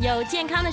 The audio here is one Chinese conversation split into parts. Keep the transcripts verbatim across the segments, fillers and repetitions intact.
有健康的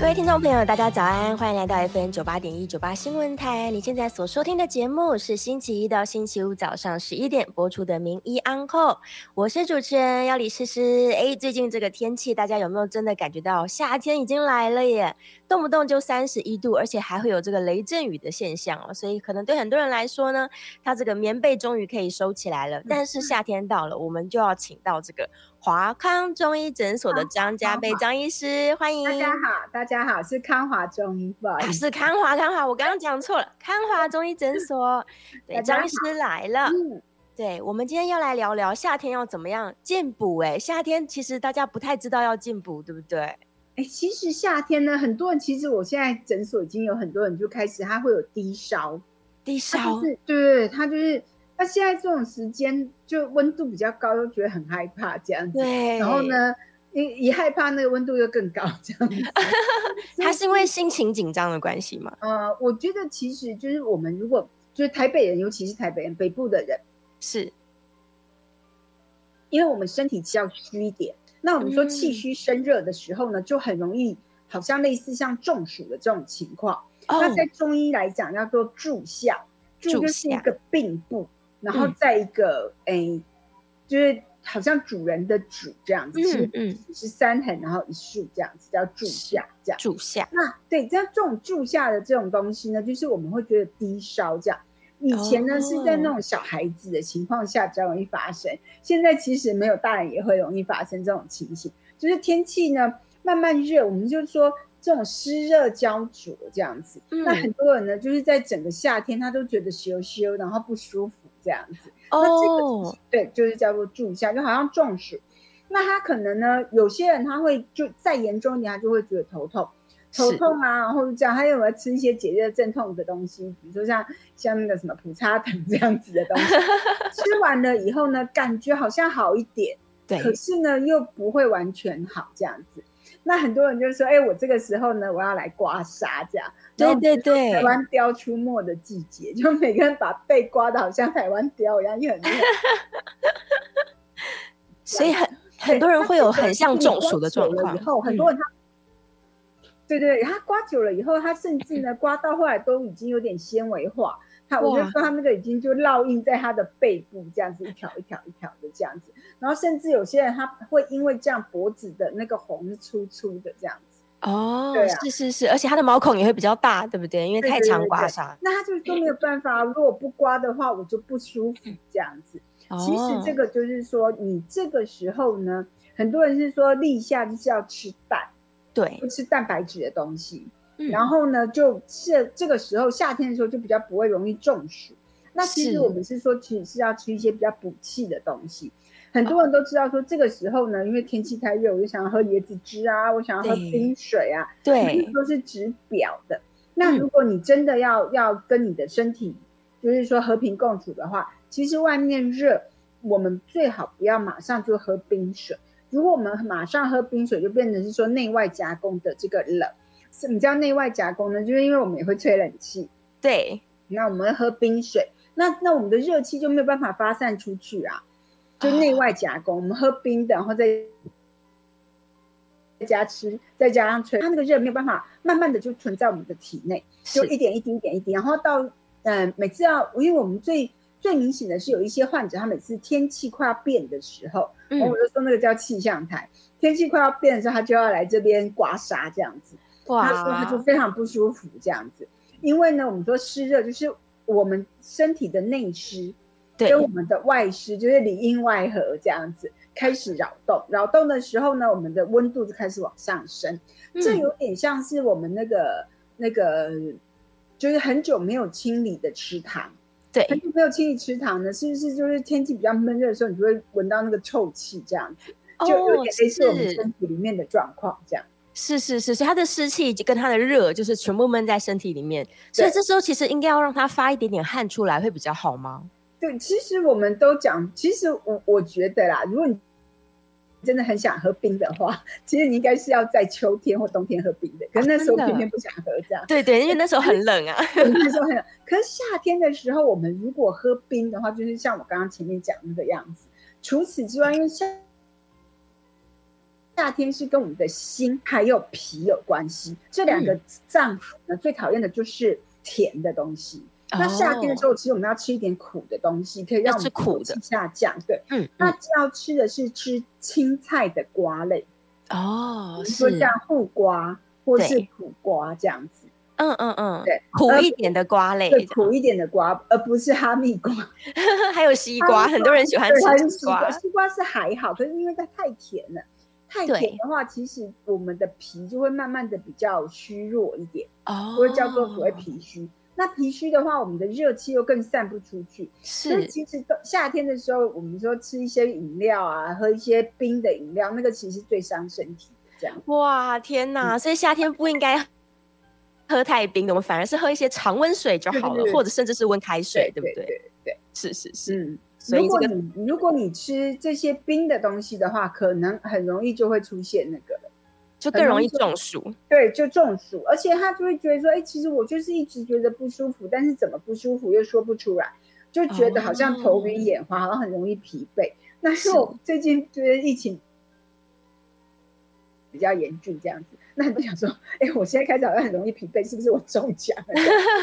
各位听众朋友，大家早安，欢迎来到 F N 九八点一九八 新闻台。你现在所收听的节目是星期一到星期五早上十一点播出的名医昂寇，我是主持人要李诗诗。哎，最近这个天气，大家有没有真的感觉到夏天已经来了耶？动不动就三十一度，而且还会有这个雷阵雨的现象哦，所以可能对很多人来说呢，他这个棉被终于可以收起来了。但是夏天到了，我们就要请到这个华康中医诊所的张家蓓张医师，欢迎。大家好，大家好，是康华中医，不好意思，是康华康华，我刚刚讲错了，康华中医诊所，对，张医师来了。嗯，对，我们今天要来聊聊夏天要怎么样进补。哎，夏天其实大家不太知道要进补，对不对？欸、其实夏天呢，很多人，其实我现在诊所已经有很多人就开始他会有低烧，低烧，就是、对，他就是他现在这种时间就温度比较高，就觉得很害怕这样子，对，然后呢一害怕那个温度又更高这样子。他是因为心情紧张的关系吗？呃，我觉得其实就是我们如果就是台北人，尤其是台北人北部的人，是因为我们身体比较虚一点，那我们说气虚生热的时候呢、嗯、就很容易好像类似像中暑的这种情况、哦、那在中医来讲叫做注夏，注就是一个病部，然后在一个、嗯欸、就是好像主人的主这样子、嗯嗯、是三横然后一竖这样子叫注夏，这样注夏。那对，这种注夏的这种东西呢，就是我们会觉得低烧这样，以前呢、oh. 是在那种小孩子的情况下比较容易发生，现在其实没有，大人也会容易发生这种情形，就是天气呢慢慢热，我们就说这种湿热焦灼这样子、嗯、那很多人呢就是在整个夏天他都觉得羞羞，然后不舒服这样子、oh. 那这个对就是叫做注夏，就好像中暑。那他可能呢，有些人他会就再严重一点，他就会觉得头痛头痛啊，然后这样，他有没有吃一些解热镇痛的东西，比如说像像那个什么普茶藤这样子的东西，吃完了以后呢，感觉好像好一点，对，可是呢又不会完全好这样子。那很多人就说，哎、欸，我这个时候呢，我要来刮痧这样。对对对，台湾貂出没的季节，就每个人把被刮的好像台湾貂一样，也很厉害。所以很很多人会有很像中暑的状况，以后很多人他。对对，他刮久了以后，他甚至呢刮到后来都已经有点纤维化，他我就说他那个已经就烙印在他的背部这样子，一条一条一条的这样子，然后甚至有些人他会因为这样脖子的那个红粗粗的这样子。哦、啊、是是是，而且他的毛孔也会比较大，对不对？因为太常刮痧。那他就说没有办法，如果不刮的话我就不舒服这样子。其实这个就是说你这个时候呢，很多人是说立夏就是要吃蛋，对，不吃蛋白质的东西、嗯、然后呢就吃这个时候夏天的时候就比较不会容易中暑。那其实我们是说其实是要吃一些比较补气的东西，很多人都知道说这个时候呢、哦、因为天气太热，我就想要喝椰子汁啊，我想要喝冰水啊，对，都是止表的。那如果你真的要、嗯、要跟你的身体就是说和平共处的话，其实外面热我们最好不要马上就喝冰水，如果我们马上喝冰水，就变成是说内外夹攻的这个冷。什么叫内外夹攻呢？就是因为我们也会吹冷气，对，那我们会喝冰水，那那我们的热气就没有办法发散出去啊，就内外夹攻、哦、我们喝冰的，然后再加吃，再加上吹，它那个热没有办法慢慢的就存在我们的体内，就一点一滴一点一滴，然后到、呃、每次要，因为我们最最明显的是有一些患者他每次天气快要变的时候、嗯、我就说那个叫气象台，天气快要变的时候他就要来这边刮痧这样子。哇，他说他就非常不舒服这样子，因为呢我们说湿热就是我们身体的内湿跟我们的外湿，就是里应外合这样子，开始扰动，扰动的时候呢，我们的温度就开始往上升。嗯、这有点像是我们那个那个，就是很久没有清理的池塘。对，很久没有清理池塘呢，是不是就是天气比较闷热的时候，你就会闻到那个臭气这样子？哦，就有点类似我们身体里面的状况这样。是是是，所以它的湿气跟它的热就是全部闷在身体里面，所以这时候其实应该要让它发一点点汗出来会比较好吗？对，其实我们都讲，其实 我, 我觉得啦，如果你真的很想喝冰的话，其实你应该是要在秋天或冬天喝冰的，可是那时候偏偏不想喝这样、啊、对对，因为那时候很冷啊那时候很冷，可是夏天的时候我们如果喝冰的话，就是像我刚刚前面讲那个样子。除此之外，因为夏夏天是跟我们的心还有脾有关系，这两个脏腑呢、嗯、最讨厌的就是甜的东西、哦、那夏天的时候其实我们要吃一点苦的东西，可以让我们口气下降。对、嗯嗯、那要吃的是吃青菜的瓜类哦，比如说像护瓜或是苦瓜这样子。嗯嗯嗯，对，苦一点的瓜类，对，苦一点的瓜，而不是哈密瓜还有西瓜，很多人喜欢吃西瓜。西瓜是还好，可是因为它太甜了，太甜的话，其实我们的脾就会慢慢的比较虚弱一点，会、oh. 叫做所谓脾虚。那脾虚的话，我们的热气又更散不出去，所以其实夏天的时候，我们说吃一些饮料啊，喝一些冰的饮料，那个其实最伤身体。这样，哇，天哪！嗯、所以夏天不应该喝太冰的，我们反而是喝一些常温水就好了，对对对，或者甚至是温开水，对不对？对对对，是是是。嗯，所以这个、如果你如果你吃这些冰的东西的话，可能很容易就会出现那个了，就更容易中暑。对，就中暑，而且他就会觉得说，哎、欸，其实我就是一直觉得不舒服，但是怎么不舒服又说不出来，就觉得好像头晕眼花，好像很容易疲惫。那是我最近觉得疫情比较严峻这样子，那很多想说，哎、欸，我现在开始好像很容易疲惫，是不是我中奖了？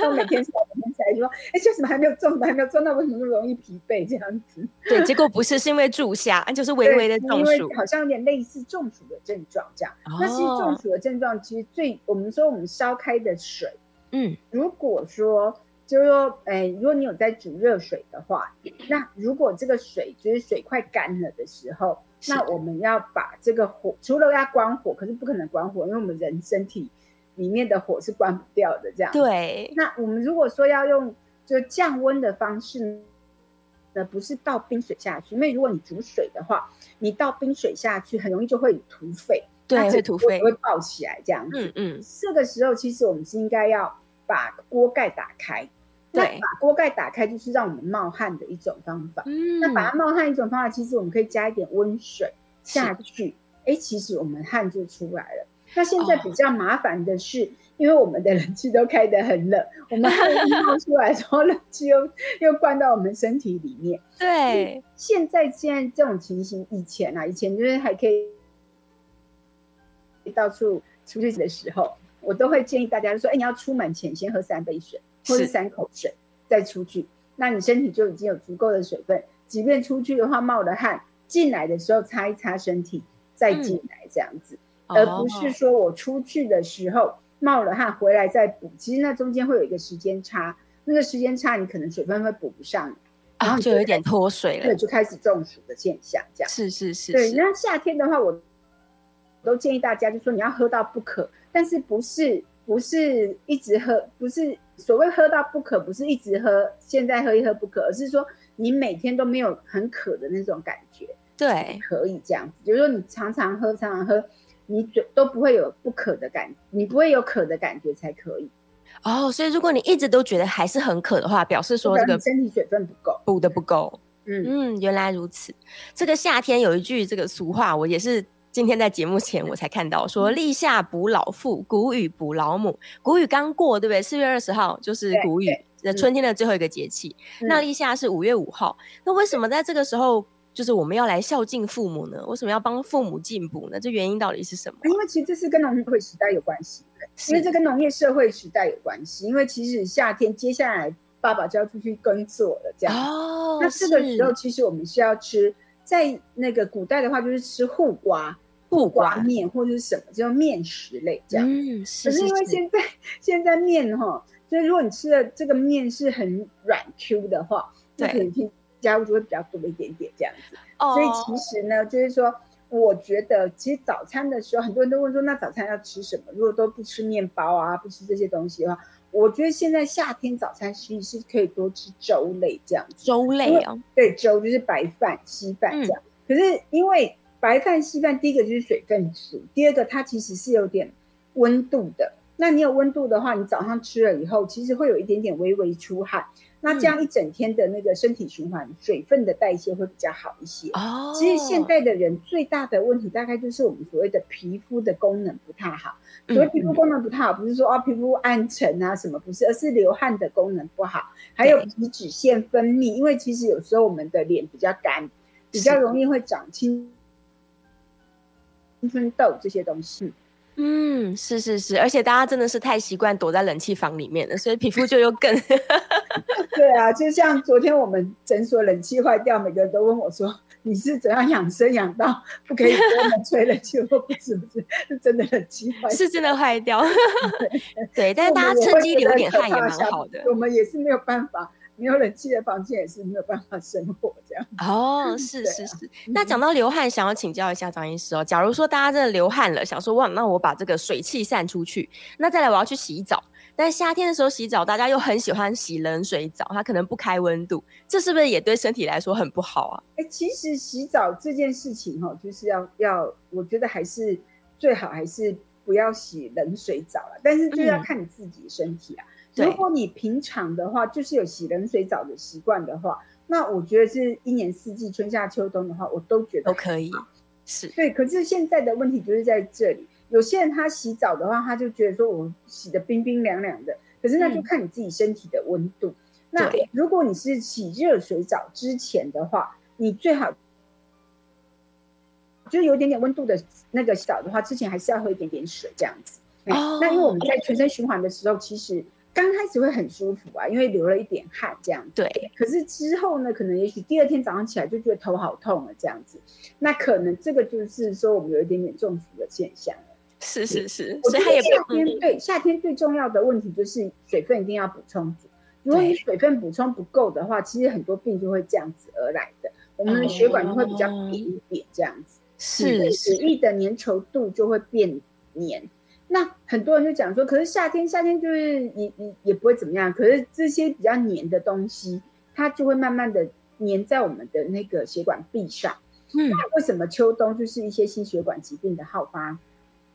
然后每天晒，每天晒，说，哎、欸，为什么还没有中？还没有中，那为什么那么容易疲惫这样子？对，结果不是，是因为住下，就是微微的中暑，因为好像有点类似中暑的症状这样。哦、那其实中暑的症状，其实最我们说我们烧开的水，嗯，如果说就是说，哎、欸，如果你有在煮热水的话，那如果这个水就是水快干了的时候。那我们要把这个火，除了要关火，可是不可能关火，因为我们人身体里面的火是关不掉的这样。对。那我们如果说要用就降温的方式呢，不是倒冰水下去，因为如果你煮水的话，你倒冰水下去很容易就会突沸，对，会突沸，会爆起来这样子。嗯嗯。这个时候其实我们是应该要把锅盖打开。那把锅盖打开就是让我们冒汗的一种方法、嗯、那把它冒汗一种方法，其实我们可以加一点温水下去、欸、其实我们汗就出来了。那现在比较麻烦的是、哦、因为我们的冷气都开得很冷，我们汗一冒出来之后冷气 又, 又灌到我们身体里面。对，现在现在这种情形，以前啊以前就是还可以到处出去的时候，我都会建议大家说、欸、你要出门前先喝三杯水或是三口水再出去，那你身体就已经有足够的水分，即便出去的话冒了汗，进来的时候擦一擦身体再进来这样子、嗯、而不是说我出去的时候、哦、冒了汗回来再补，其实那中间会有一个时间差，那个时间差你可能水分会补不上、啊、然后就有点脱水了，对，就开始中暑的现象这样。是是 是, 是对。那夏天的话我都建议大家就说你要喝到不渴，但是不是不是一直喝，不是所谓喝到不渴，不是一直喝，现在喝一喝不渴，而是说你每天都没有很渴的那种感觉，对，可以这样子，就是说你常常喝，常常喝，你都不会有不渴的感觉，你不会有渴的感觉才可以。哦，所以如果你一直都觉得还是很渴的话，表示说这个身体水分不够，补的不够。嗯嗯，原来如此。这个夏天有一句这个俗话，我也是。今天在节目前我才看到说立夏补老父，谷雨补老母。谷雨刚过对不对？四月二十号就是谷雨，春天的最后一个节气。那立夏是五月五号。那为什么在这个时候就是我们要来孝敬父母呢？为什么要帮父母进补呢？这原因到底是什么？因为其实这是跟农业时代有关系，因为这跟农业社会时代有关系。因为其实夏天接下来爸爸就要出去耕作了，这样。哦，那这个时候其实我们是要吃。在那个古代的话，就是吃护瓜、护瓜面或者是什么，就是面食类这样。嗯，是是是。可是因为现在现在面哈，就是如果你吃的这个面是很软 Q 的话，那可能听加入就会比较多一点点这样子。Oh. 所以其实呢，就是说，我觉得其实早餐的时候，很多人都问说，那早餐要吃什么？如果都不吃面包啊，不吃这些东西的话，我觉得现在夏天早餐其实是可以多吃粥类这样子。粥类啊、哦？对，粥就是白饭、稀饭这样。嗯、可是因为白饭、稀饭，第一个就是水分足，第二个它其实是有点温度的。那你有温度的话，你早上吃了以后，其实会有一点点微微出汗。那这样一整天的那个身体循环、嗯、水分的代谢会比较好一些、哦、其实现在的人最大的问题大概就是我们所谓的皮肤的功能不太好，所谓皮肤功能不太好不是说、啊、皮肤暗沉啊什么，不是，而是流汗的功能不好，还有皮脂腺分泌，因为其实有时候我们的脸比较干，比较容易会长青春痘这些东西。嗯，是是是，而且大家真的是太习惯躲在冷气房里面了，所以皮肤就又更对啊，就像昨天我们诊所冷气坏掉，每个人都问我说你是怎样养生养到不可以给我们吹冷气？我不是不是，是真的冷气坏掉，是真的坏掉对，但是大家趁机流点汗也蛮好的。我们也是没有办法，没有冷气的房间也是没有办法生活这样。哦，是是是、啊、那讲到流汗，想要请教一下张医师哦，假如说大家真的流汗了，想说哇，那我把这个水汽散出去，那再来我要去洗澡，但夏天的时候洗澡大家又很喜欢洗冷水澡，它可能不开温度，这是不是也对身体来说很不好啊？欸、其实洗澡这件事情、哦、就是要要我觉得还是最好还是不要洗冷水澡了，但是就要看你自己的身体啊、嗯，如果你平常的话就是有洗冷水澡的习惯的话，那我觉得是一年四季春夏秋冬的话我都觉得都可以。是，对，可是现在的问题就是在这里，有些人他洗澡的话他就觉得说我洗得冰冰凉凉的，可是那就看你自己身体的温度、嗯、那如果你是洗热水澡之前的话，你最好就是有点点温度的那个洗澡的话之前还是要喝一点点水这样子、哦、那因为我们在全身循环的时候其实刚开始会很舒服啊，因为流了一点汗这样子。对。可是之后呢，可能也许第二天早上起来就觉得头好痛了这样子。那可能这个就是说我们有一点点中暑的现象。是是是。所以它也夏天对、嗯、夏天最重要的问题就是水分一定要补充足。如果你水分补充不够的话，其实很多病就会这样子而来的。我们的血管就会比较扁一点这样子。是。血液的粘稠度就会变黏。那很多人就讲说，可是夏天夏天就是 也, 也不会怎么样，可是这些比较黏的东西它就会慢慢的黏在我们的那个血管壁上、嗯、那为什么秋冬就是一些心血管疾病的好发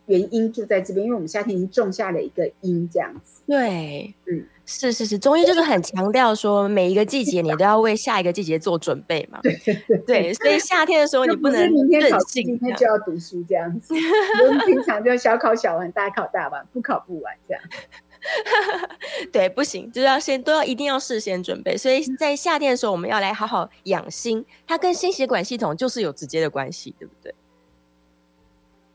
原因就在这边，因为我们夏天已经种下了一个因这样子。对，嗯，是是是，中医就是很强调说每一个季节你都要为下一个季节做准备嘛。对对 对, 对，所以夏天的时候你不能任性，不是明天考试明天就要读书这样子我们平常就小考小完大考大完不考不完这样对，不行，就是要先都要一定要事先准备，所以在夏天的时候我们要来好好养心，它跟心血管系统就是有直接的关系，对不对？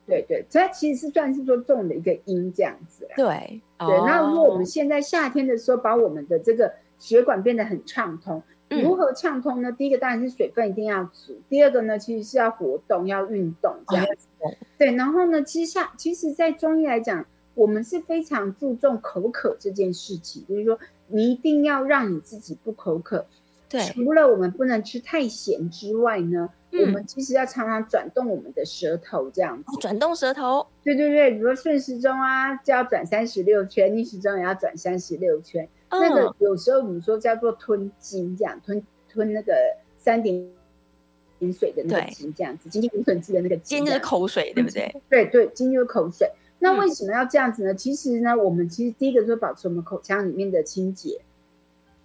对对，它其实算是说重的一个因这样子啦。对对、哦，那如果我们现在夏天的时候把我们的这个血管变得很畅通，嗯、如何畅通呢？第一个当然是水分一定要足，第二个呢其实是要活动要运动这样子、哦。对，然后呢，其实下其实在中医来讲，我们是非常注重口渴这件事情，就是说你一定要让你自己不口渴。对，除了我们不能吃太咸之外呢。嗯、我们其实要常常转动我们的舌头这样子、哦、转动舌头，对对对，比如说顺时钟啊就要转三十六圈，逆时钟也要转三十六圈、哦、那个有时候我们说叫做吞金这样， 吞, 吞那个三点水的那个金这样子，金金无损金的那个金就是口水对不对？对对，金就是口水。那为什么要这样子呢、嗯、其实呢我们其实第一个就是保持我们口腔里面的清洁，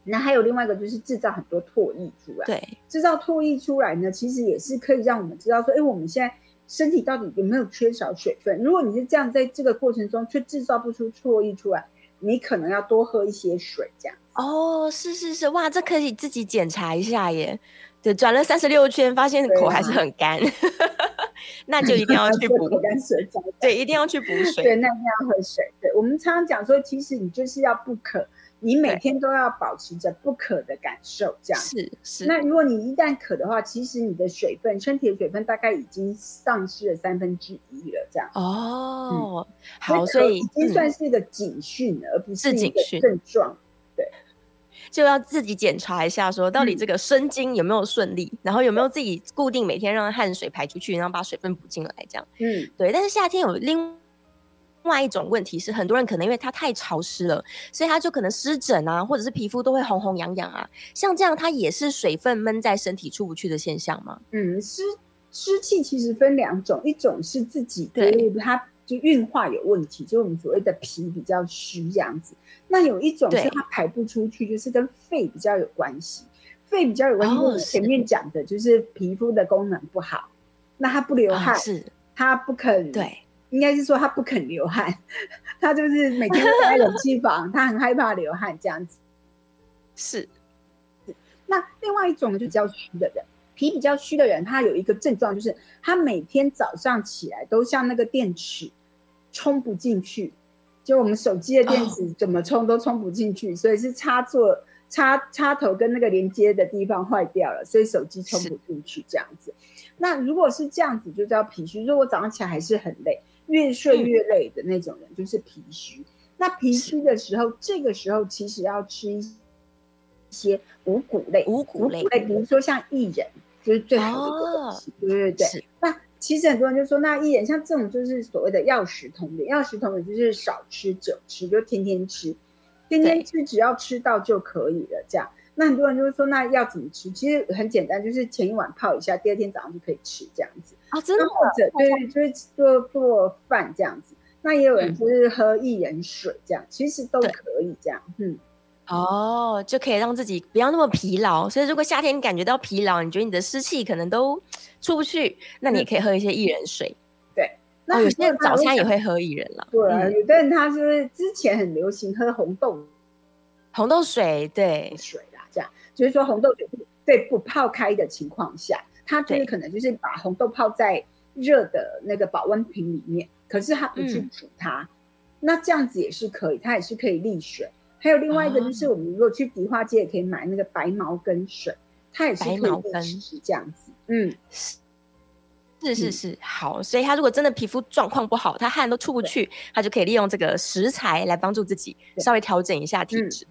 那还有另外一个就是制造很多唾液出来。对，制造唾液出来呢其实也是可以让我们知道说，哎，我们现在身体到底有没有缺少水分。如果你是这样在这个过程中却制造不出唾液出来，你可能要多喝一些水这样。哦，是是是，哇，这可以自己检查一下耶。对，转了三十六圈发现口还是很干、啊、那就一定要去补水对，一定要去补水对，那一定要喝水。对，我们常常讲说其实你就是要不渴，你每天都要保持着不渴的感受这样。是是。那如果你一旦渴的话，其实你的水分身体的水分大概已经丧失了三分之一了这样。哦、嗯、好，所以已经算是一个警讯了、嗯、而不是一个症状。对，就要自己检查一下说到底这个生津有没有顺利、嗯、然后有没有自己固定每天让汗水排出去，然后把水分补进来这样。嗯，对。但是夏天有另外一种问题是，很多人可能因为他太潮湿了，所以他就可能湿疹啊，或者是皮肤都会红红痒痒啊，像这样它也是水分闷在身体出不去的现象吗？嗯，湿湿气其实分两种，一种是自己对它就运化有问题，就是我们所谓的脾比较虚这样子，那有一种是它排不出去，就是跟肺比较有关系，肺比较有关系、哦、就是前面讲的就是皮肤的功能不好，那它不流汗、哦、是它不肯，对，应该是说他不肯流汗，他就是每天都在冷气房，他很害怕流汗这样子。是。那另外一种就比较虚的人，脾比较虚的人，他有一个症状就是他每天早上起来都像那个电池充不进去，就我们手机的电池怎么充都充不进去， oh. 所以是插座插插头跟那个连接的地方坏掉了，所以手机充不进去这样子。那如果是这样子就叫脾虚，如果早上起来还是很累，越睡越累的那种人就是脾虚、嗯、那脾虚的时候，这个时候其实要吃一些五谷类，五谷 类, 五谷类比如说像薏仁就是最好的一个东西、哦、对对对。那其实很多人就说那薏仁像这种就是所谓的药食同源，药食同源就是少吃久吃，就天天吃天天吃，只要吃到就可以了这样。那很多人就会说那要怎么吃，其实很简单，就是前一晚泡一下，第二天早上就可以吃这样子啊、哦，真的、啊、或者对，就是做做饭这样子。那也有人就是喝薏仁水这样、嗯、其实都可以这样。嗯，哦，就可以让自己不要那么疲劳，所以如果夏天你感觉到疲劳，你觉得你的湿气可能都出不去，那你也可以喝一些薏仁水、嗯、对。那、哦、有些人早餐也会喝薏仁啦，对、啊嗯、有的人他就是之前很流行喝红豆红豆水，对水这样，就是说红豆水对不泡开的情况下，它就是可能就是把红豆泡在热的那个保温瓶里面，可是它不去煮它、嗯、那这样子也是可以，它也是可以利水。还有另外一个就是我们如果去迪化街也可以买那个白茅根水，它也是可以利湿这样子。嗯，是是是，好，所以他如果真的皮肤状况不好，他汗都出不去，他就可以利用这个食材来帮助自己稍微调整一下体质、嗯，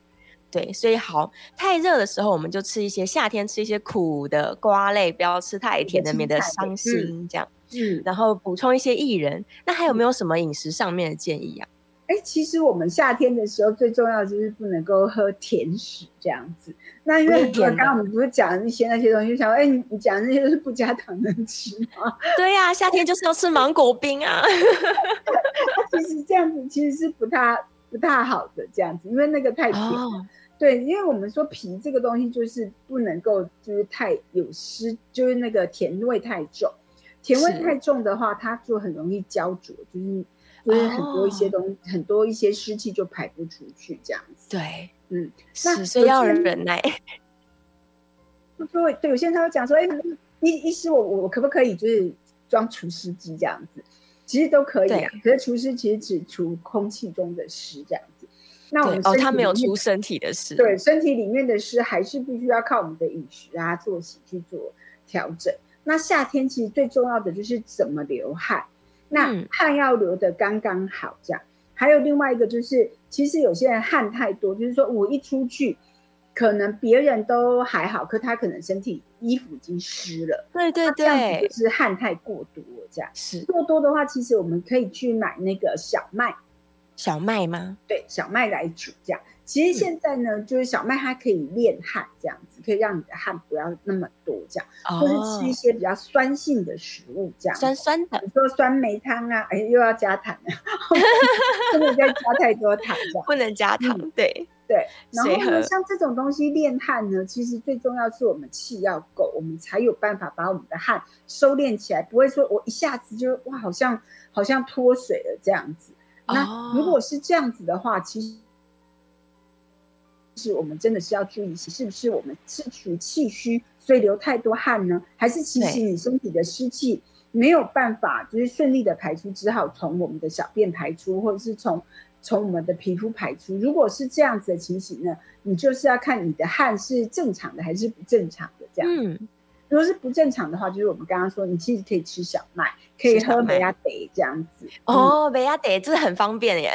对。所以好，太热的时候我们就吃一些，夏天吃一些苦的瓜类，不要吃太甜的，免得伤心这样。嗯，然后补充一些薏仁。那还有没有什么饮食上面的建议啊？哎、欸，其实我们夏天的时候最重要就是不能够喝甜食这样子。那因为刚刚我们不是讲一些那些东西，就想哎、欸，你讲那些都是不加糖能吃吗？对呀、啊，夏天就是要吃芒果冰啊。其实这样子其实是不太不太好的这样子，因为那个太甜了。哦，对，因为我们说脾这个东西就是不能够就是太有湿，就是那个甜味太重，甜味太重的话它就很容易焦灼，就是就是很多一些东西、哦、很多一些湿气就排不出去这样子。对，嗯，那所以要忍耐。对，有些人他会讲说哎、欸，医师 我, 我可不可以就是装除湿机这样子，其实都可以、啊、可是除湿其实只除空气中的湿这样子。那我们哦，它没有出身体的湿，对，身体里面的湿还是必须要靠我们的饮食啊、作息去做调整。那夏天其实最重要的就是怎么流汗，那汗要流得刚刚好这样、嗯、还有另外一个就是其实有些人汗太多，就是说我一出去可能别人都还好，可他可能身体衣服已经湿了，对对对，这样子就是汗太过多这样。是过多的话其实我们可以去买那个小麦，小麦吗？对，小麦来煮这样。其实现在呢、嗯、就是小麦它可以炼汗这样子，可以让你的汗不要那么多这样、哦、或是吃一些比较酸性的食物这样，酸酸的，比如说酸梅汤啊、哎、又要加糖了、啊、不能再加太多糖这样不能加糖、嗯、对对。然后呢像这种东西炼汗呢，其实最重要是我们气要够，我们才有办法把我们的汗收敛起来，不会说我一下子就哇好像好像脱水了这样子。那如果是这样子的话、oh. 其实是我们真的是要注意是不是我们是属气虚所以流太多汗呢，还是其实你身体的湿气没有办法就是顺利的排出，只好从我们的小便排出，或者是从从我们的皮肤排出。如果是这样子的情形呢，你就是要看你的汗是正常的还是不正常的这样、嗯、如果是不正常的话，就是我们刚刚说你其实可以吃小麦，可以喝梅亚德这样子哦，梅亚德这很方便耶。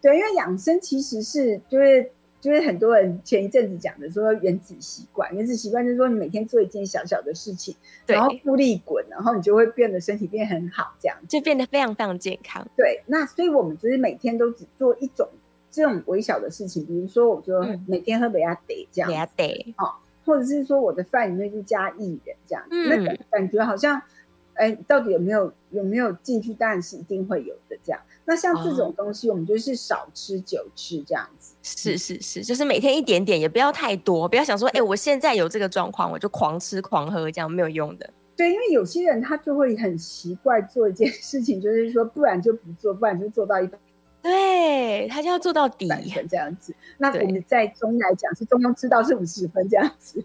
对，因为养生其实是就是就是很多人前一阵子讲的说原子习惯，原子习惯就是说你每天做一件小小的事情，然后复利滚，然后你就会变得身体变很好，这样就变得非常非常健康。对，那所以我们就是每天都只做一种这种微小的事情，比如说我就每天喝杯咖啡这样，咖啡、哦、或者是说我的饭里面就加薏仁这样、嗯、那感觉好像哎，到底有没有有没有进去？当然是一定会有的，这样。那像这种东西，我们就是少吃久吃这样子。是是是，就是每天一点点，也不要太多，不要想说，哎，我现在有这个状况，我就狂吃狂喝，这样没有用的。对，因为有些人他就会很奇怪做一件事情，就是说，不然就不做，不然就做到一半。对，他就要做到底这样子。那我们在中医来讲，是中庸之道是五十分这样子。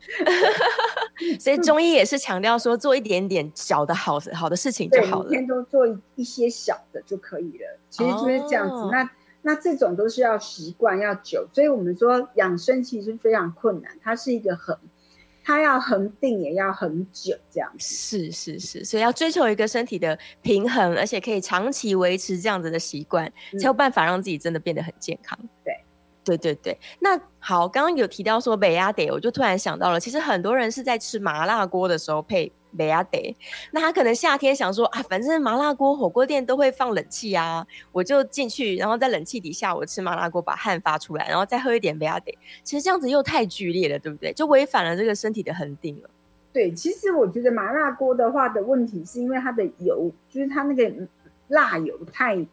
所以中医也是强调说，做一点点小的好好的事情就好了，每天都做一些小的就可以了。其实就是这样子。哦、那那这种都是要习惯要久，所以我们说养生其实非常困难，它是一个很。它要恒定也要很久这样子。是是是，所以要追求一个身体的平衡，而且可以长期维持这样子的习惯、嗯、才有办法让自己真的变得很健康。对对对对，那好，刚刚有提到说北亚得，我就突然想到了，其实很多人是在吃麻辣锅的时候配北亚得，那他可能夏天想说啊，反正麻辣锅火锅店都会放冷气啊，我就进去，然后在冷气底下我吃麻辣锅，把汗发出来，然后再喝一点北亚得，其实这样子又太剧烈了，对不对？就违反了这个身体的恒定了。对，其实我觉得麻辣锅的话的问题是因为它的油，就是它那个辣油太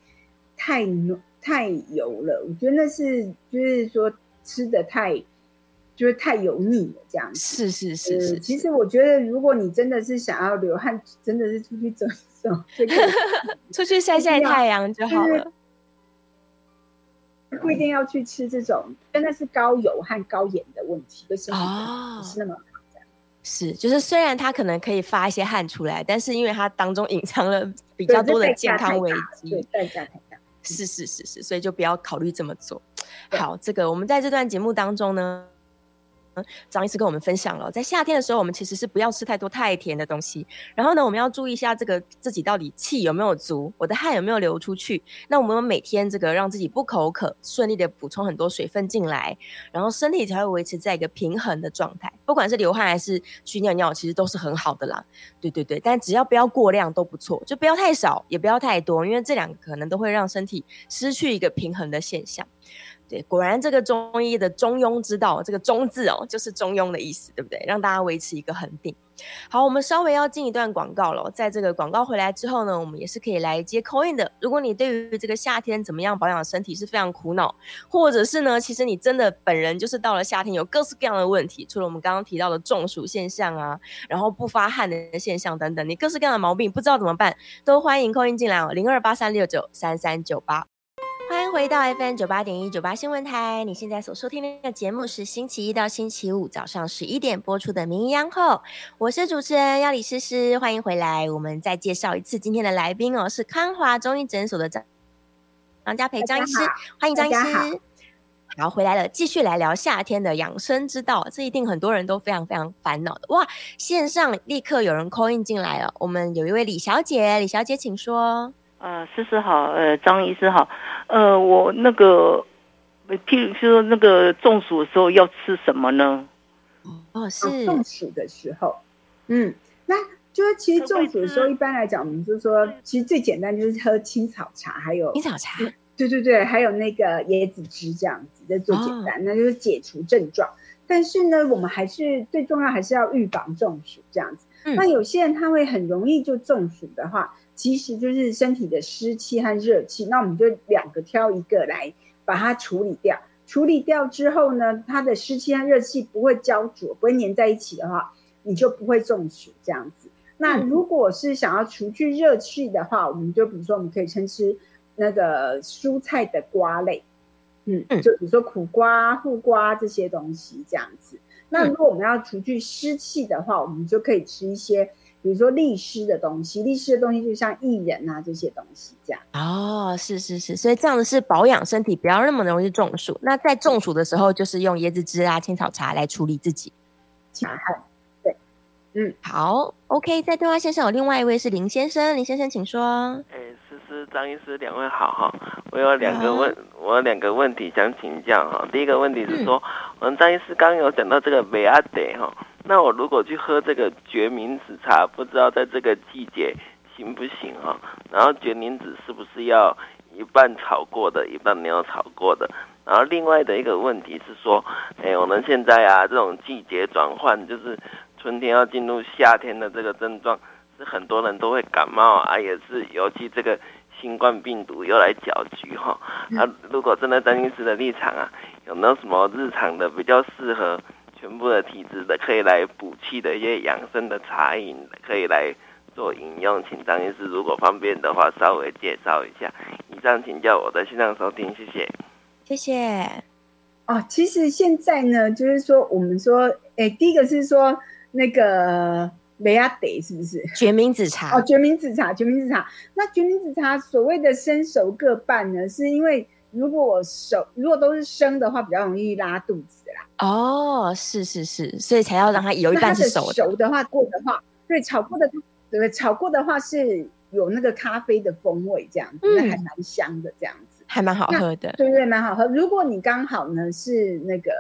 太浓。太油了，我觉得那是就是说吃的太就是太油腻了这样子。是是是 是, 是、呃、其实我觉得如果你真的是想要流汗，真的是出去走走出去晒晒太阳就好了，不一定要去吃这种，真的是高油和高盐的问题，对身体不是那么好。是，就是虽然它可能可以发一些汗出来，但是因为它当中隐藏了比较多的健康危机。对，代价太大。是是是是，所以就不要考虑这么做。好，这个我们在这段节目当中呢，张医师跟我们分享了，在夏天的时候我们其实是不要吃太多太甜的东西，然后呢我们要注意一下这个自己到底气有没有足，我的汗有没有流出去，那我们每天这个让自己不口渴，顺利的补充很多水分进来，然后身体才会维持在一个平衡的状态，不管是流汗还是去尿尿其实都是很好的啦。对对对，但只要不要过量都不错，就不要太少也不要太多，因为这两个可能都会让身体失去一个平衡的现象。对，果然这个中医的中庸之道，这个中字哦，就是中庸的意思，对不对？让大家维持一个恒定。好，我们稍微要进一段广告了，在这个广告回来之后呢，我们也是可以来接 call in 的。如果你对于这个夏天怎么样保养身体是非常苦恼，或者是呢，其实你真的本人就是到了夏天有各式各样的问题，除了我们刚刚提到的中暑现象啊，然后不发汗的现象等等，你各式各样的毛病不知道怎么办，都欢迎 call in 进来哦，零二八三六九三三九八。欢迎回到 F M 九八点一 九八新闻台，你现在所收听的节目是星期一到星期五早上十一点播出的名医央后，我是主持人药理诗诗，欢迎回来。我们再介绍一次今天的来宾哦，是康华中医诊所的张家培张医师，欢迎张医师。好，回来了，继续来聊夏天的养生之道，这一定很多人都非常非常烦恼的。哇，线上立刻有人 call in 进来了，我们有一位李小姐，李小姐请说。呃，诗诗好，呃，张医师好，呃，我那个，譬如说那个中暑的时候要吃什么呢？哦，是、哦、中暑的时候，嗯，那就是其实中暑的时候，一般来讲，我们就说，其实最简单就是喝青草茶，还有青草茶、嗯，对对对，还有那个椰子汁这样子，这最简单、哦，那就是解除症状。但是呢，我们还是最重要还是要预防中暑这样子。嗯、那有些人他会很容易就中暑的话，其实就是身体的湿气和热气，那我们就两个挑一个来把它处理掉。处理掉之后呢，它的湿气和热气不会焦灼，不会粘在一起的话，你就不会中暑这样子。那如果是想要除去热气的话，我们就比如说我们可以先吃那个蔬菜的瓜类，嗯，就比如说苦瓜、护瓜这些东西这样子。那如果我们要除去湿气的话，我们就可以吃一些，比如说利湿的东西，利湿的东西就像薏仁啊这些东西这样。哦，是是是，所以这样的是保养身体，不要那么容易中暑。那在中暑的时候，就是用椰子汁啊、青草茶来处理自己。茶汗，对，嗯，好 ，OK。在对话线上有另外一位是林先生，林先生请说。哎，思思、张医师，两位好哈。我有两个问，我有两个问题想请教哈。第一个问题是说，我们张医师刚刚有讲到这个梅阿德哈，那我如果去喝这个决明子茶，不知道在这个季节行不行哈？然后决明子是不是要一半炒过的，一半没有炒过的？然后另外的一个问题是说，哎，我们现在啊这种季节转换，就是春天要进入夏天的这个症状，是很多人都会感冒啊，也是尤其这个新冠病毒又来搅局哈、哦。啊，如果站在张医师的立场啊，有没有什么日常的比较适合全部的体质的，可以来补气的一些养生的茶饮，可以来做饮用？请张医师如果方便的话，稍微介绍一下。以上请教我的线上收听，谢谢。谢谢。哦，其实现在呢，就是说我们说，哎，第一个是说那个。梅阿得是不是决明子茶？哦，决明子茶，决明子茶。那决明子茶所谓的生熟各半呢，是因为如果我熟，如果都是生的话，比较容易拉肚子啦。哦，是是是，所以才要让它有一半是熟的。熟的话，过的话，对，炒过的，对，炒过的话是有那个咖啡的风味，这样子，嗯、那还蛮香的，这样子，还蛮好喝的。对对，蛮好喝。如果你刚好呢是那个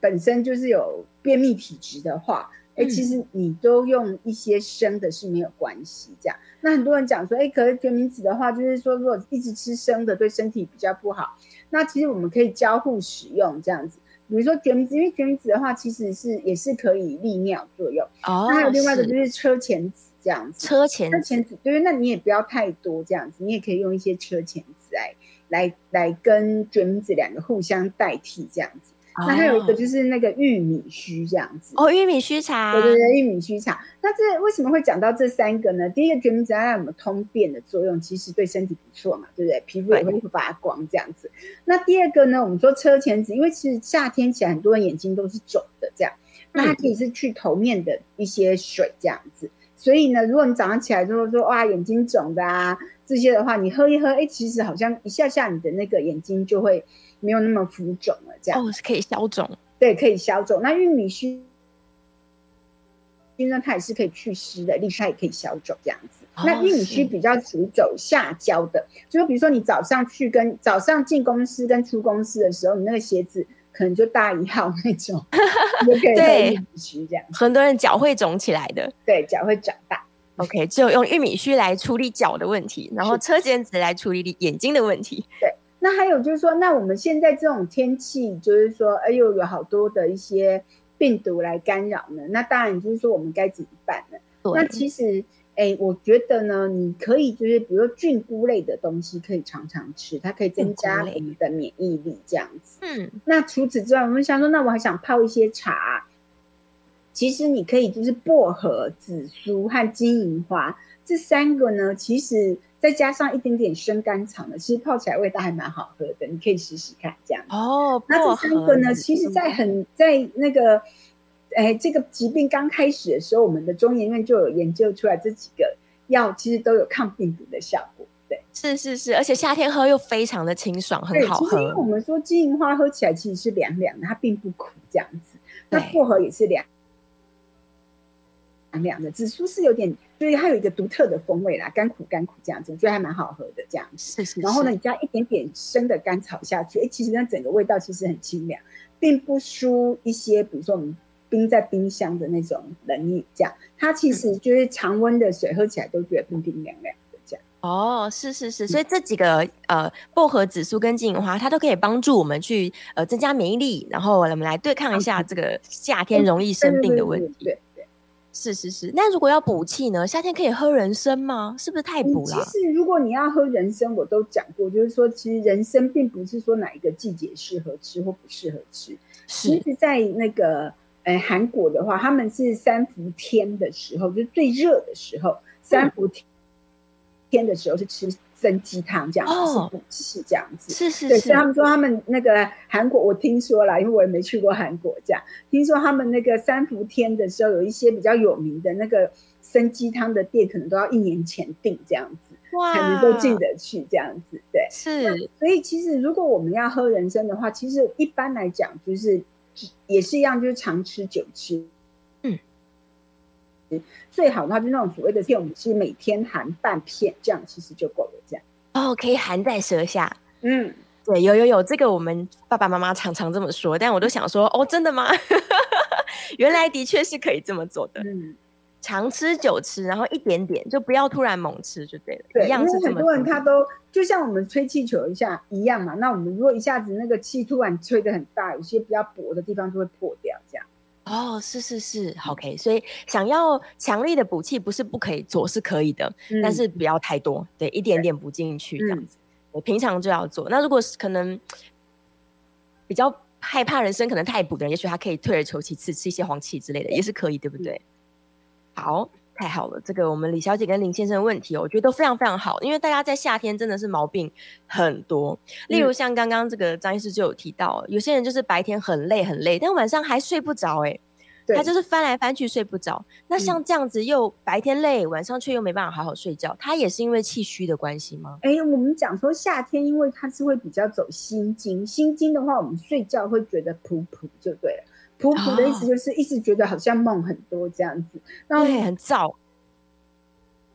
本身就是有便秘体质的话。欸、其实你都用一些生的是没有关系这样。那很多人讲说、欸、可是决明子的话就是说如果一直吃生的对身体比较不好，那其实我们可以交互使用这样子。比如说决明子，因为决明子的话其实是也是可以利尿作用、哦、那还有另外一个就是车前子这样子，车前子，车前子对，那你也不要太多这样子，你也可以用一些车前子 来, 来, 来跟决明子两个互相代替这样子。那还有一个就是那个玉米须这样子。哦，玉米须茶。对对对，玉米须茶。那这为什么会讲到这三个呢？第一个决明子它有没有通便的作用，其实对身体不错嘛，对不对？皮肤也会发光这样子。那第二个呢，我们说车前子，因为其实夏天起来很多人眼睛都是肿的这样，那它可以是去头面的一些水这样子。嗯、所以呢，如果你早上起来之后说哇眼睛肿的啊这些的话，你喝一喝，哎、欸，其实好像一下下你的那个眼睛就会。没有那么浮肿了，这样哦，是可以消肿，对，可以消肿。那玉米须，因为它也是可以祛湿的，另外它也可以消肿这样子。哦、那玉米须比较属于走下焦的，就是比如说你早上去跟早上进公司跟出公司的时候，你那个鞋子可能就大一号那种，就可以用玉米须这样。很多人脚会肿起来的，对，脚会长大。OK， 只有用玉米须来处理脚的问题，然后车前子来处理眼睛的问题，对。那还有就是说，那我们现在这种天气，就是说，哎呦，有好多的一些病毒来干扰呢。那当然就是说，我们该怎么办呢？那其实，哎，我觉得呢，你可以就是，比如说菌菇类的东西，可以常常吃，它可以增加我们的免疫力这样子。嗯。那除此之外，我们想说，那我还想泡一些茶。其实你可以就是薄荷、紫苏和金银花这三个呢，其实。再加上一点点生甘草呢，其实泡起来味道还蛮好喝的，你可以试试看这样。哦，那这三个呢，其实在很在那个，哎，这个疾病刚开始的时候，我们的中研院就有研究出来这几个药其实都有抗病毒的效果。对，是是是，而且夏天喝又非常的清爽，很好喝。其实因为我们说金银花喝起来其实是凉凉的，它并不苦这样子。那薄荷也是凉。凉凉的，紫苏是有点，对，它有一个独特的风味啦，甘苦甘苦这样子，我觉得还蛮好喝的这样子。是是是。然后呢，你加一点点生的甘草下去，哎，其实那整个味道其实很清凉，并不输一些，比如说我们冰在冰箱的那种冷饮这样，它其实就是常温的水，喝起来都觉得冰冰凉凉的这样。哦，是是是，所以这几个呃，薄荷、紫苏跟金银花，它都可以帮助我们去呃增加免疫力，然后我们来对抗一下这个夏天容易生病的问题。嗯、对, 对, 对, 对, 对, 对。是是是，那如果要补气呢？夏天可以喝人参吗？是不是太补了、啊嗯？其实如果你要喝人参，我都讲过，就是说，其实人参并不是说哪一个季节适合吃或不适合吃。其实，在那个呃韩国的话，他们是三伏天的时候，就是最热的时候，三伏天的时候是吃参鸡汤这样子，哦、是补气这样子。是是是。所以他们说他们那个韩国，我听说啦，因为我也没去过韩国这样。听说他们那个三伏天的时候，有一些比较有名的那个参鸡汤的店，可能都要一年前订这样子，才能够进得去这样子。对，是。所以其实如果我们要喝人参的话，其实一般来讲就是也是一样，就是常吃久吃。最好的话就那种所谓的片，我们是每天含半片，这样其实就够了。这样哦，可以含在舌下，嗯，对，有有有，这个我们爸爸妈妈常常这么说，但我都想说，哦，真的吗？原来的确是可以这么做的。嗯，常吃久吃，然后一点点，就不要突然猛吃就对了。对，一样是这么，因为很多人他都就像我们吹气球一下一样嘛，那我们如果一下子那个气突然吹得很大，有些比较薄的地方就会破掉这样。哦，是是是 ，OK， 所以想要强力的补气不是不可以做，是可以的，嗯，但是不要太多，对，一点点补进去这样子，嗯，平常就要做。那如果可能比较害怕人参可能太补的人，也许他可以退而求其次，吃一些黄芪之类的，也是可以，对不对？嗯，好，太好了，这个我们李小姐跟林先生的问题，哦，我觉得都非常非常好，因为大家在夏天真的是毛病很多，例如像刚刚这个张医师就有提到，嗯，有些人就是白天很累很累，但晚上还睡不着，欸，他就是翻来翻去睡不着，那像这样子又白天累，嗯，晚上却又没办法好好睡觉，他也是因为气虚的关系吗？欸，我们讲说夏天因为他是会比较走心经，心经的话我们睡觉会觉得噗噗就对了，普普的意思就是一直觉得好像梦很多这样子，然后对，很燥。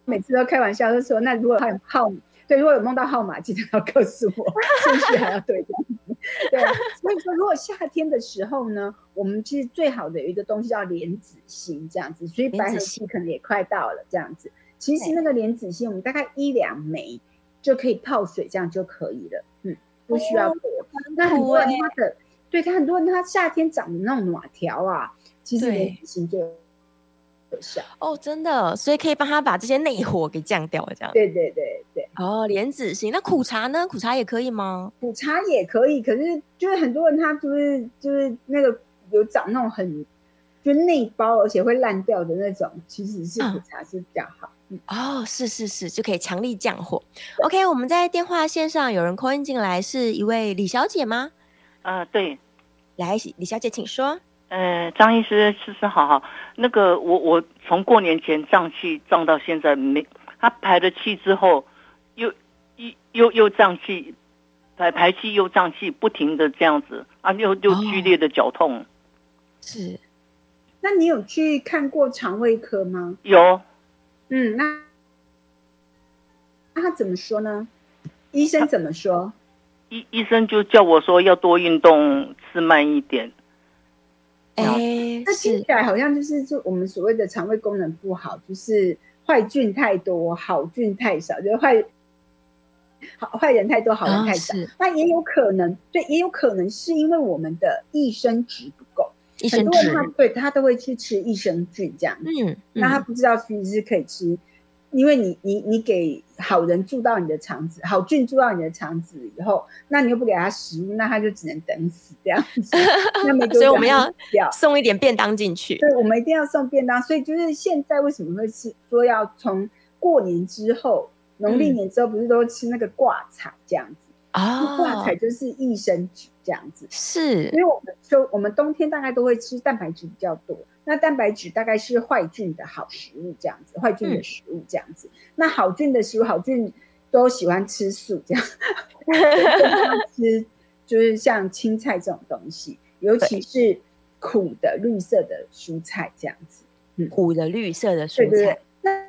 每次都开玩笑就说，那如果他有号，对，如果有梦到号码，记得要告诉我，顺序还要对这样子。对，所以说如果夏天的时候呢，我们其实最好的有一个东西叫莲子心这样子，所以白荷心可能也快到了这样子。其实那个莲子心，我们大概一两枚就可以泡水，这样就可以了，嗯，不需要过。那很多人他的。对，他很多人他夏天长的那种暖条啊，其实也行就有效哦，真的，所以可以帮他把这些内火给降掉，这样。对对对对。哦，莲子心，那苦茶呢？苦茶也可以吗？苦茶也可以，可是就是很多人他就是就是那个有长那种很就内包而且会烂掉的那种，其实是苦茶是比较好。嗯嗯，哦，是是是，就可以强力降火。OK， 我们在电话线上有人 call in 进来，是一位李小姐吗？呃，对，来，李小姐，请说。呃，张医师，思思好好。那个，我我从过年前胀气胀到现在没，他排了气之后，又又又胀气，排排气又胀气，不停的这样子啊，又又剧烈的绞痛。哦，是，那你有去看过肠胃科吗？有。嗯，那那他怎么说呢？医生怎么说？医, 医生就叫我说要多运动，吃慢一点。哎，欸，那听起来好像就是就我们所谓的肠胃功能不好，就是坏菌太多，好菌太少，就是坏好坏人太多，好人太少。那，哦，也有可能，对，也有可能是因为我们的益生值不够。益生值，很多人他对他都会去吃益生菌这样。嗯，嗯，那他不知道其实可以吃。因为 你, 你, 你给好人住到你的肠子，好菌住到你的肠子以后，那你又不给他食物，那他就只能等死这样子。所以我们要送一点便当进去。对，我们一定要送便当。所以就是现在为什么会吃说要从过年之后，农历年之后不是都吃那个挂彩这样子啊？挂，嗯，彩就是益生菌这样子。是，因为我们说我们冬天大概都会吃蛋白质比较多。那蛋白质大概是坏菌的好食物这样子，坏菌的食物这样子，嗯，那好菌的食物，好菌都喜欢吃素这样吃就是像青菜这种东西，尤其是苦的绿色的蔬菜这样子，嗯，苦的绿色的蔬菜，对对对。那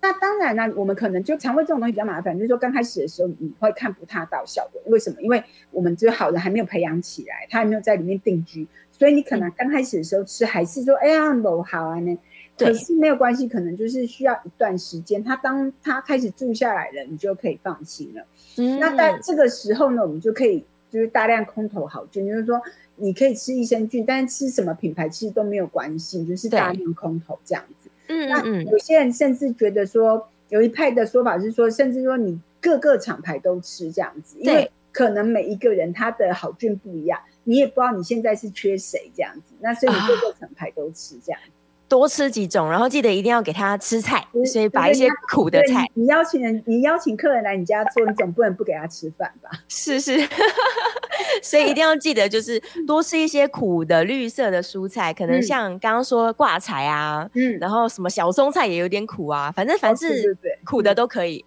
那当然呢，我们可能就肠胃这种东西比较麻烦，就是说刚开始的时候你会看不太到效果，为什么？因为我们这好人还没有培养起来，他还没有在里面定居，所以你可能刚开始的时候吃还是说，哎呀，不好啊呢。可是没有关系，可能就是需要一段时间，他当他开始住下来了，你就可以放心了。嗯，那在这个时候呢，我们就可以就是大量空投好菌，就是说你可以吃益生菌，但是吃什么品牌其实都没有关系，就是大量空投这样子。嗯，那有些人甚至觉得说，有一派的说法是说，甚至说你各个厂牌都吃这样子，因为可能每一个人他的好菌不一样。你也不知道你现在是缺谁这样子，那所以你各个厂牌都吃这样子，啊，多吃几种，然后记得一定要给他吃菜，所以把一些苦的菜。你邀请人，你邀请客人来你家做，你总不能不给他吃饭吧？是是，所以一定要记得，就是多吃一些苦的、绿色的蔬菜，可能像刚刚说挂菜啊，嗯，然后什么小松菜也有点苦啊，反正凡是苦的都可以。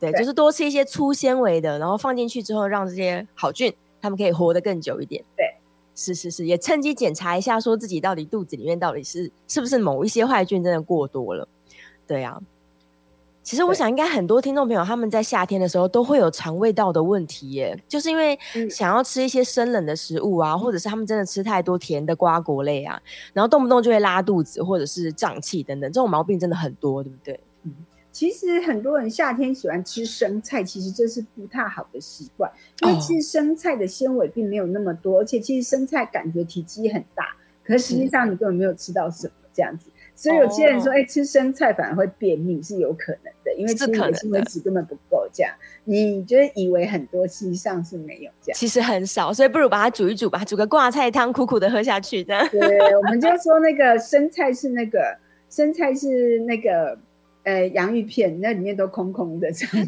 对，就是多吃一些粗纤维的，然后放进去之后，让这些好菌。他们可以活得更久一点，对，是是是，也趁机检查一下，说自己到底肚子里面到底是是不是某一些坏菌真的过多了，对啊。其实我想应该很多听众朋友他们在夏天的时候都会有肠胃道的问题耶，就是因为想要吃一些生冷的食物啊，或者是他们真的吃太多甜的瓜果类啊，然后动不动就会拉肚子或者是胀气等等，这种毛病真的很多，对不对？嗯，其实很多人夏天喜欢吃生菜，其实这是不太好的习惯，因为其实生菜的纤维并没有那么多，而且其实生菜感觉体积很大，可是实际上你根本没有吃到什么这样子。所以有些人说、哦欸、吃生菜反而会便秘是有可能的，因为其实你的纤维质根本不够，这样你觉得以为很多实际上是没有，这样其实很少，所以不如把它煮一煮，把它煮个挂菜汤苦苦的喝下去，这样对。我们就说那个生菜是那个生菜是那个呃洋芋片，那里面都空空的这样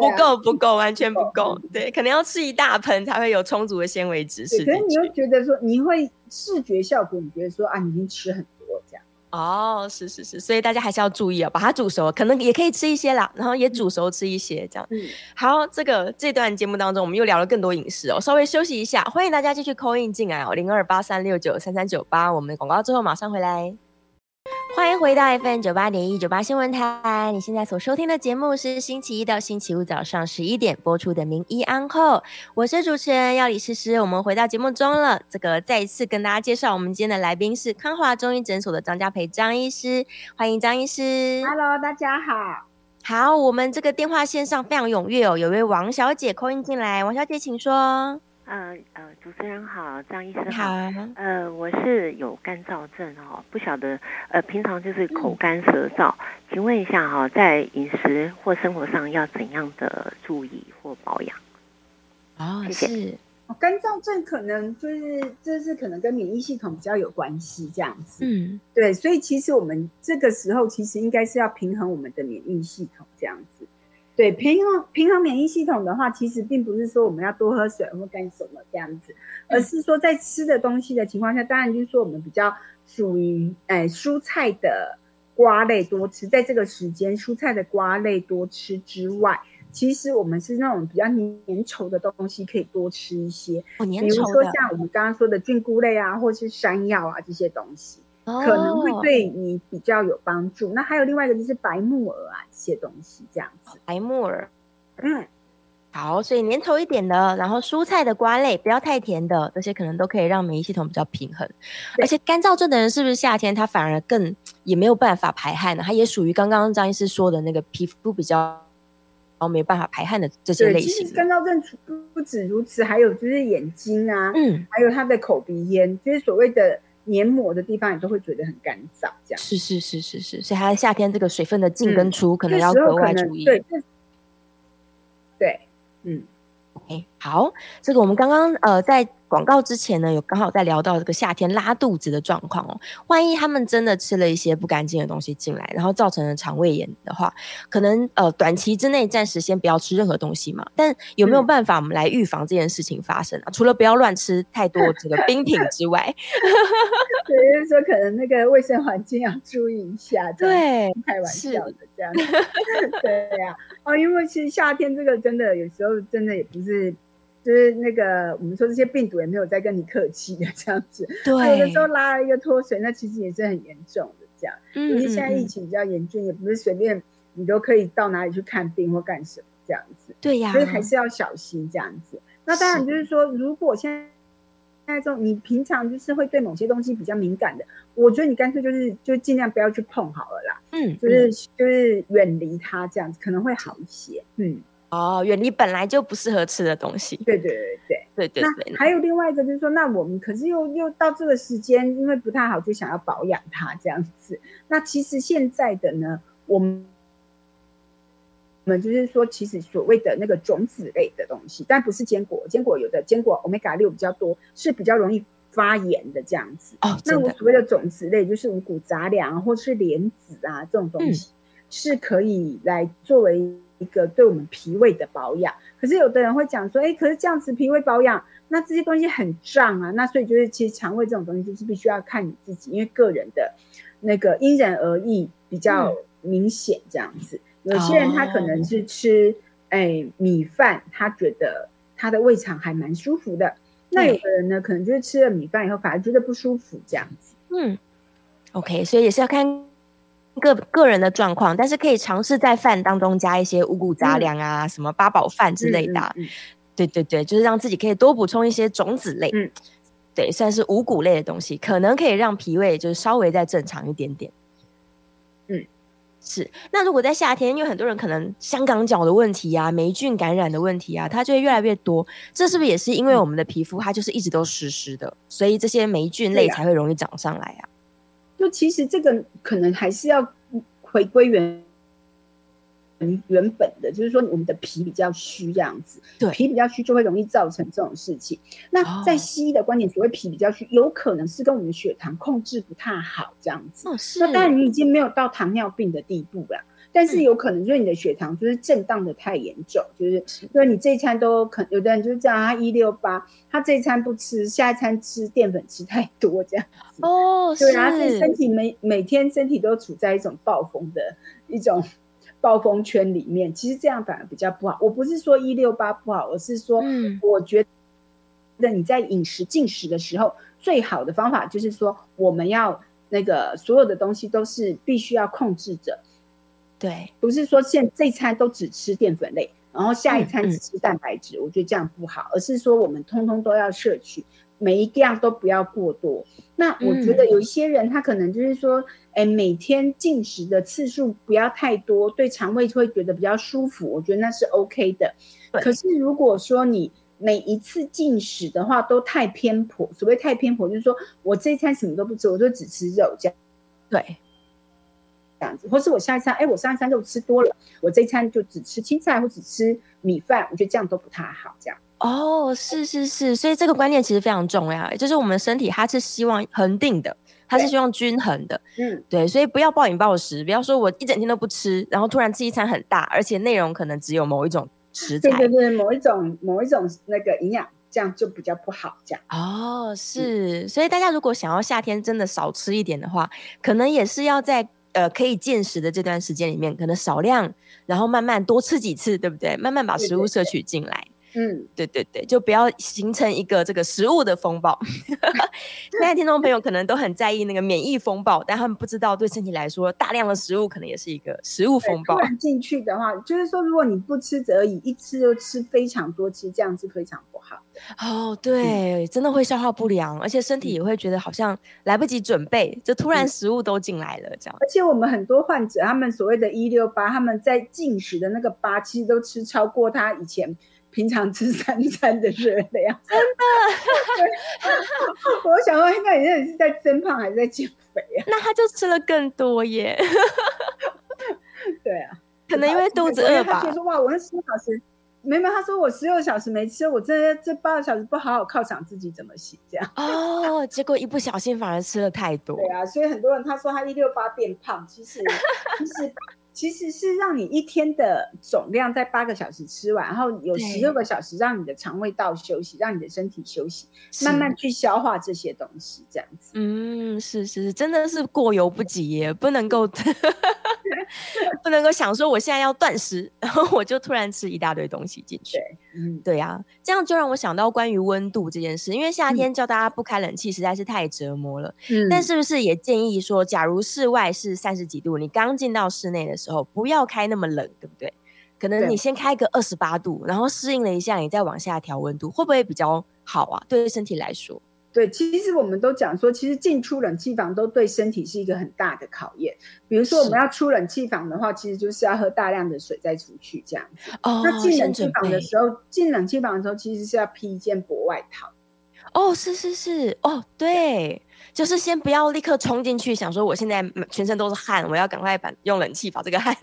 不够不够完全不够，对，可能要吃一大盆才会有充足的纤维质。可是你又觉得说你会视觉效果，你觉得说啊你已经吃很多这样哦，是是是，所以大家还是要注意啊、哦，把它煮熟，可能也可以吃一些啦，然后也煮熟吃一些这样、嗯、好，这个这段节目当中我们又聊了更多饮食哦，稍微休息一下，欢迎大家继续 call in 进来哦， 零二八三六九三三九八， 我们广告之后马上回来。欢迎回到 F M 九八点一 九八新闻台，你现在所收听的节目是星期一到星期五早上十一点播出的名医安后，我是主持人药理诗诗。我们回到节目中了，这个再一次跟大家介绍我们今天的来宾是康华中医诊所的张家培张医师，欢迎张医师。 Hello 大家好。好，我们这个电话线上非常踊跃哦，有位王小姐 call in 进来，王小姐请说。呃呃，主持人好，张医生好。呃，我是有干燥症哦，不晓得呃，平常就是口干舌燥，嗯、请问一下哈、哦，在饮食或生活上要怎样的注意或保养？哦，谢谢。是哦、干燥症可能就是这是可能跟免疫系统比较有关系这样子。嗯，对，所以其实我们这个时候其实应该是要平衡我们的免疫系统这样子。对，平衡平衡免疫系统的话，其实并不是说我们要多喝水或干什么这样子，而是说在吃的东西的情况下，当然就是说我们比较属于、哎、蔬菜的瓜类多吃，在这个时间蔬菜的瓜类多吃之外，其实我们是那种比较粘稠的东西可以多吃一些、哦、粘稠的，比如说像我们刚刚说的菌菇类啊，或是山药啊，这些东西可能会对你比较有帮助、哦、那还有另外一个就是白木耳啊，这些东西这样子。白木耳，嗯，好，所以粘稠一点的，然后蔬菜的瓜类不要太甜的，这些可能都可以让免疫系统比较平衡。而且干燥症的人是不是夏天他反而更也没有办法排汗呢？他也属于刚刚张医师说的那个皮肤比较然后没办法排汗的这些类型。其实干燥症不止如此，还有就是眼睛啊、嗯、还有他的口鼻咽，就是所谓的黏膜的地方也都会觉得很干燥，这样是是是是是，所以它夏天这个水分的进跟出、嗯、可能要格外注意。对对，嗯 ，OK， 好，这个我们刚刚呃在广告之前呢，有刚好在聊到这个夏天拉肚子的状况哦。万一他们真的吃了一些不干净的东西进来，然后造成了肠胃炎的话，可能呃短期之内暂时先不要吃任何东西嘛。但有没有办法我们来预防这件事情发生啊？嗯、除了不要乱吃太多这个冰品之外，对，就是说可能那个卫生环境要注意一下。对，开玩笑的这样。对呀、啊，哦，因为其实夏天这个真的有时候真的也不是。就是那个我们说这些病毒也没有在跟你客气的这样子，对，有的时候拉了一个脱水，那其实也是很严重的这样。嗯，因为现在疫情比较严峻，也不是随便你都可以到哪里去看病或干什么这样子。对呀，所以还是要小心这样子。那当然就是说，如果现在那种你平常就是会对某些东西比较敏感的，我觉得你干脆就是就尽量不要去碰好了啦。嗯，就是就是远离它这样子，可能会好一些。嗯。哦，远离本来就不适合吃的东西。对对对对对对对。那还有另外一个就是说，那我们可是又又到这个时间，因为不太好，就想要保养它这样子。那其实现在的呢，我们我们就是说，其实所谓的那个种子类的东西，但不是坚果，坚果有的坚果 欧米伽 六 比较多，是比较容易发炎的这样子。哦，那我所谓的种子类，就是五谷杂粮或是莲子啊这种东西，嗯、是可以来作为一个对我们脾胃的保养。可是有的人会讲说，哎，可是这样子脾胃保养，那这些东西很胀啊，那所以就是其实肠胃这种东西就是必须要看你自己，因为个人的那个因人而异，比较明显这样子。嗯、有些人他可能是吃、哎、米饭，他觉得他的胃肠还蛮舒服的，那有的人呢可能就是吃了米饭以后反而觉得不舒服这样子。嗯 OK， 所以也是要看个个人的状况，但是可以尝试在饭当中加一些五谷杂粮啊、嗯、什么八宝饭之类的、啊嗯嗯嗯、对对对，就是让自己可以多补充一些种子类、嗯、对，算是五谷类的东西，可能可以让脾胃就是稍微再正常一点点。嗯，是。那如果在夏天，因为很多人可能香港脚的问题啊，霉菌感染的问题啊，它就会越来越多，这是不是也是因为我们的皮肤它就是一直都湿湿的，所以这些霉菌类才会容易长上来啊？就其实这个可能还是要回归原原本的，就是说我们的皮比较虚这样子，对，皮比较虚就会容易造成这种事情。那在西医的观点，所谓皮比较虚，有可能是跟我们血糖控制不太好这样子。哦，是。那当然你已经没有到糖尿病的地步了，但是有可能就是你的血糖就是震荡的太严重，就是因为你这一餐都可能有的人就是这样，他一六八，他这一餐不吃，下一餐吃淀粉吃太多这样子。哦，是。对，然后身体每每天身体都处在一种暴风的一种。暴风圈里面，其实这样反而比较不好。我不是说一六八不好，我是说我觉得你在饮食进食的时候、嗯、最好的方法就是说我们要那个所有的东西都是必须要控制着，对，不是说现这一餐都只吃淀粉类，然后下一餐只吃蛋白质、嗯嗯、我觉得这样不好，而是说我们通通都要摄取，每一样都不要过多。那我觉得有一些人他可能就是说、嗯欸、每天进食的次数不要太多，对肠胃会觉得比较舒服，我觉得那是 OK 的。可是如果说你每一次进食的话都太偏颇，所谓太偏颇就是说我这一餐什么都不吃，我就只吃肉这样，对，这样子，或是我下一餐、欸、我上一餐肉吃多了，我这一餐就只吃青菜或只吃米饭，我觉得这样都不太好这样。哦，是是是，所以这个观念其实非常重要，就是我们身体它是希望恒定的，它是希望均衡的，嗯，对，所以不要暴饮暴食，不要说我一整天都不吃，然后突然吃一餐很大，而且内容可能只有某一种食材，对对对，某一种某一种那个营养，这样就比较不好这样。哦，是、嗯、所以大家如果想要夏天真的少吃一点的话，可能也是要在呃，可以进食的这段时间里面，可能少量，然后慢慢多吃几次，对不对？慢慢把食物摄取进来。对对对，嗯，对对对，就不要形成一个这个食物的风暴。现在听众朋友可能都很在意那个免疫风暴，但他们不知道对身体来说，大量的食物可能也是一个食物风暴。突然进去的话，就是说如果你不吃则已，一吃就吃非常多，其实这样是非常不好的。哦，对、嗯，真的会消化不良，而且身体也会觉得好像来不及准备，就突然食物都进来了这样。而且我们很多患者，他们所谓的一六八，他们在进食的那个八，其实都吃超过他以前平常吃三餐的热量，真的。我想说那你真的是在增胖还是在减肥啊？那他就吃了更多耶。对啊，可能因为肚子饿吧。他说哇，我那十六小时没有，他说我十六小时没吃，我这这八个小时不好好犒赏自己怎么行这样？哦，结果一不小心反而吃了太多。对啊，所以很多人他说他一六八变胖，其实其实。其实是让你一天的总量在八个小时吃完，然后有十六个小时让你的肠胃道休息，让你的身体休息，慢慢去消化这些东西，这样子。嗯，是是是，真的是过犹不及耶，不能够不能够想说我现在要断食，然后我就突然吃一大堆东西进去。对，嗯，对啊，这样就让我想到关于温度这件事，因为夏天叫大家不开冷气实在是太折磨了。嗯，但是不是也建议说，假如室外是三十几度，你刚进到室内的时候。不要开那么冷，对不对？可能你先开个二十八度，然后适应了一下，你再往下调温度，会不会比较好啊？对身体来说，对，其实我们都讲说，其实进出冷气房都对身体是一个很大的考验。比如说我们要出冷气房的话，其实就是要喝大量的水再出去这样子。哦，那进冷气房的时候，进冷气房的时候其实是要披一件薄外套。哦，是是是，哦，对。就是先不要立刻冲进去想说我现在全身都是汗，我要赶快把用冷气把这个汗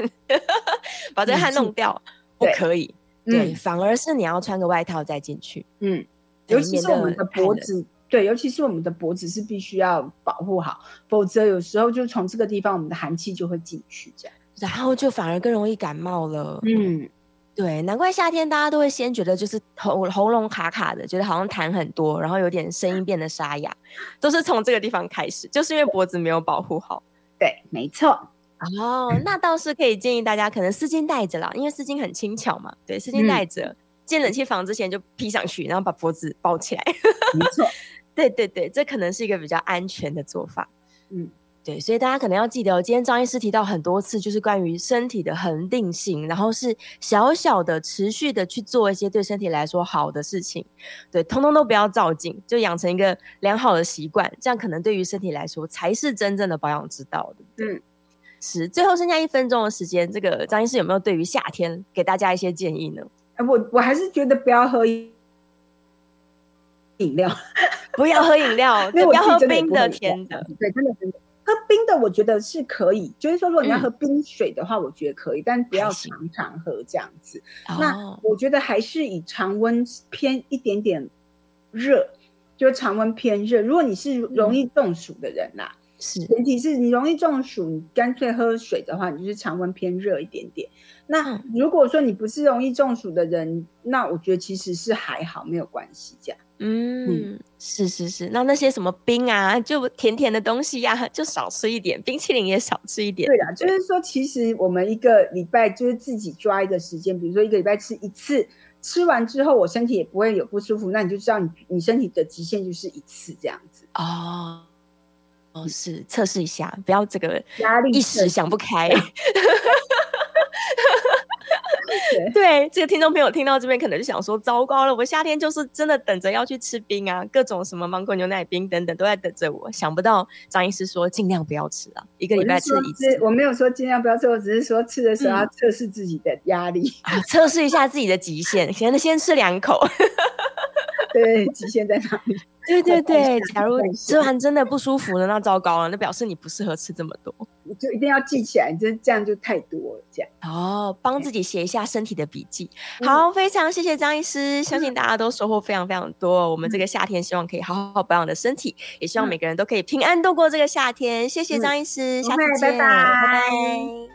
把这个汗弄掉，不可以。对，对，嗯，反而是你要穿个外套再进去。嗯，尤其是我们的脖子，对，尤其是我们的脖子是必须要保护好，否则有时候就从这个地方我们的寒气就会进去这样，然后就反而更容易感冒了。嗯，对，难怪夏天大家都会先觉得就是 喉, 喉咙卡卡的，觉得好像痰很多，然后有点声音变得沙哑，都是从这个地方开始，就是因为脖子没有保护好。对，没错。哦，那倒是可以建议大家可能丝巾带着啦，因为丝巾很轻巧嘛。对，丝巾带着，进冷气房之前就披上去，然后把脖子包起来。没错。对对对，这可能是一个比较安全的做法。嗯。对，所以大家可能要记得、哦、今天张医师提到很多次就是关于身体的恒定性，然后是小小的持续的去做一些对身体来说好的事情，对，通通都不要照进，就养成一个良好的习惯，这样可能对于身体来说才是真正的保养之道的。嗯，是。最后剩下一分钟的时间，这个张医师有没有对于夏天给大家一些建议呢？我我还是觉得不要喝饮料不要喝饮料不要喝冰的甜的，对，真的真的喝冰的我觉得是可以，就是说如果你要喝冰水的话我觉得可以、嗯、但不要常常喝这样子。那我觉得还是以常温偏一点点热，就是常温偏热，如果你是容易中暑的人啦、啊嗯、前提是你容易中暑，你干脆喝水的话你就是常温偏热一点点。那如果说你不是容易中暑的人，那我觉得其实是还好，没有关系这样。嗯，是是是。那那些什么冰啊，就甜甜的东西啊，就少吃一点，冰淇淋也少吃一点。对啦，就是说其实我们一个礼拜就是自己抓一个时间，比如说一个礼拜吃一次，吃完之后我身体也不会有不舒服，那你就知道 你, 你身体的极限就是一次这样子。哦哦，是，测试一下，不要这个一时想不开对, 对，这个听众朋友听到这边可能就想说糟糕了，我夏天就是真的等着要去吃冰啊，各种什么芒果牛奶冰等等都在等着我，想不到张医师说尽量不要吃啊，一个礼拜吃一次。我没有说尽量不要吃，我只是说吃的时候要测试自己的压力、嗯啊、测试一下自己的极限先, 先吃两口对，极限在哪里？对对对，假如吃完真的不舒服了，那糟糕了，那表示你不适合吃这么多，你就一定要记起来，你这样就太多了。这样哦，帮自己写一下身体的笔记。嗯、好，非常谢谢张医师，相信大家都收获非常非常多、嗯。我们这个夏天希望可以好好保养的身体，也希望每个人都可以平安度过这个夏天。谢谢张医师，嗯、下次见，拜拜。拜拜。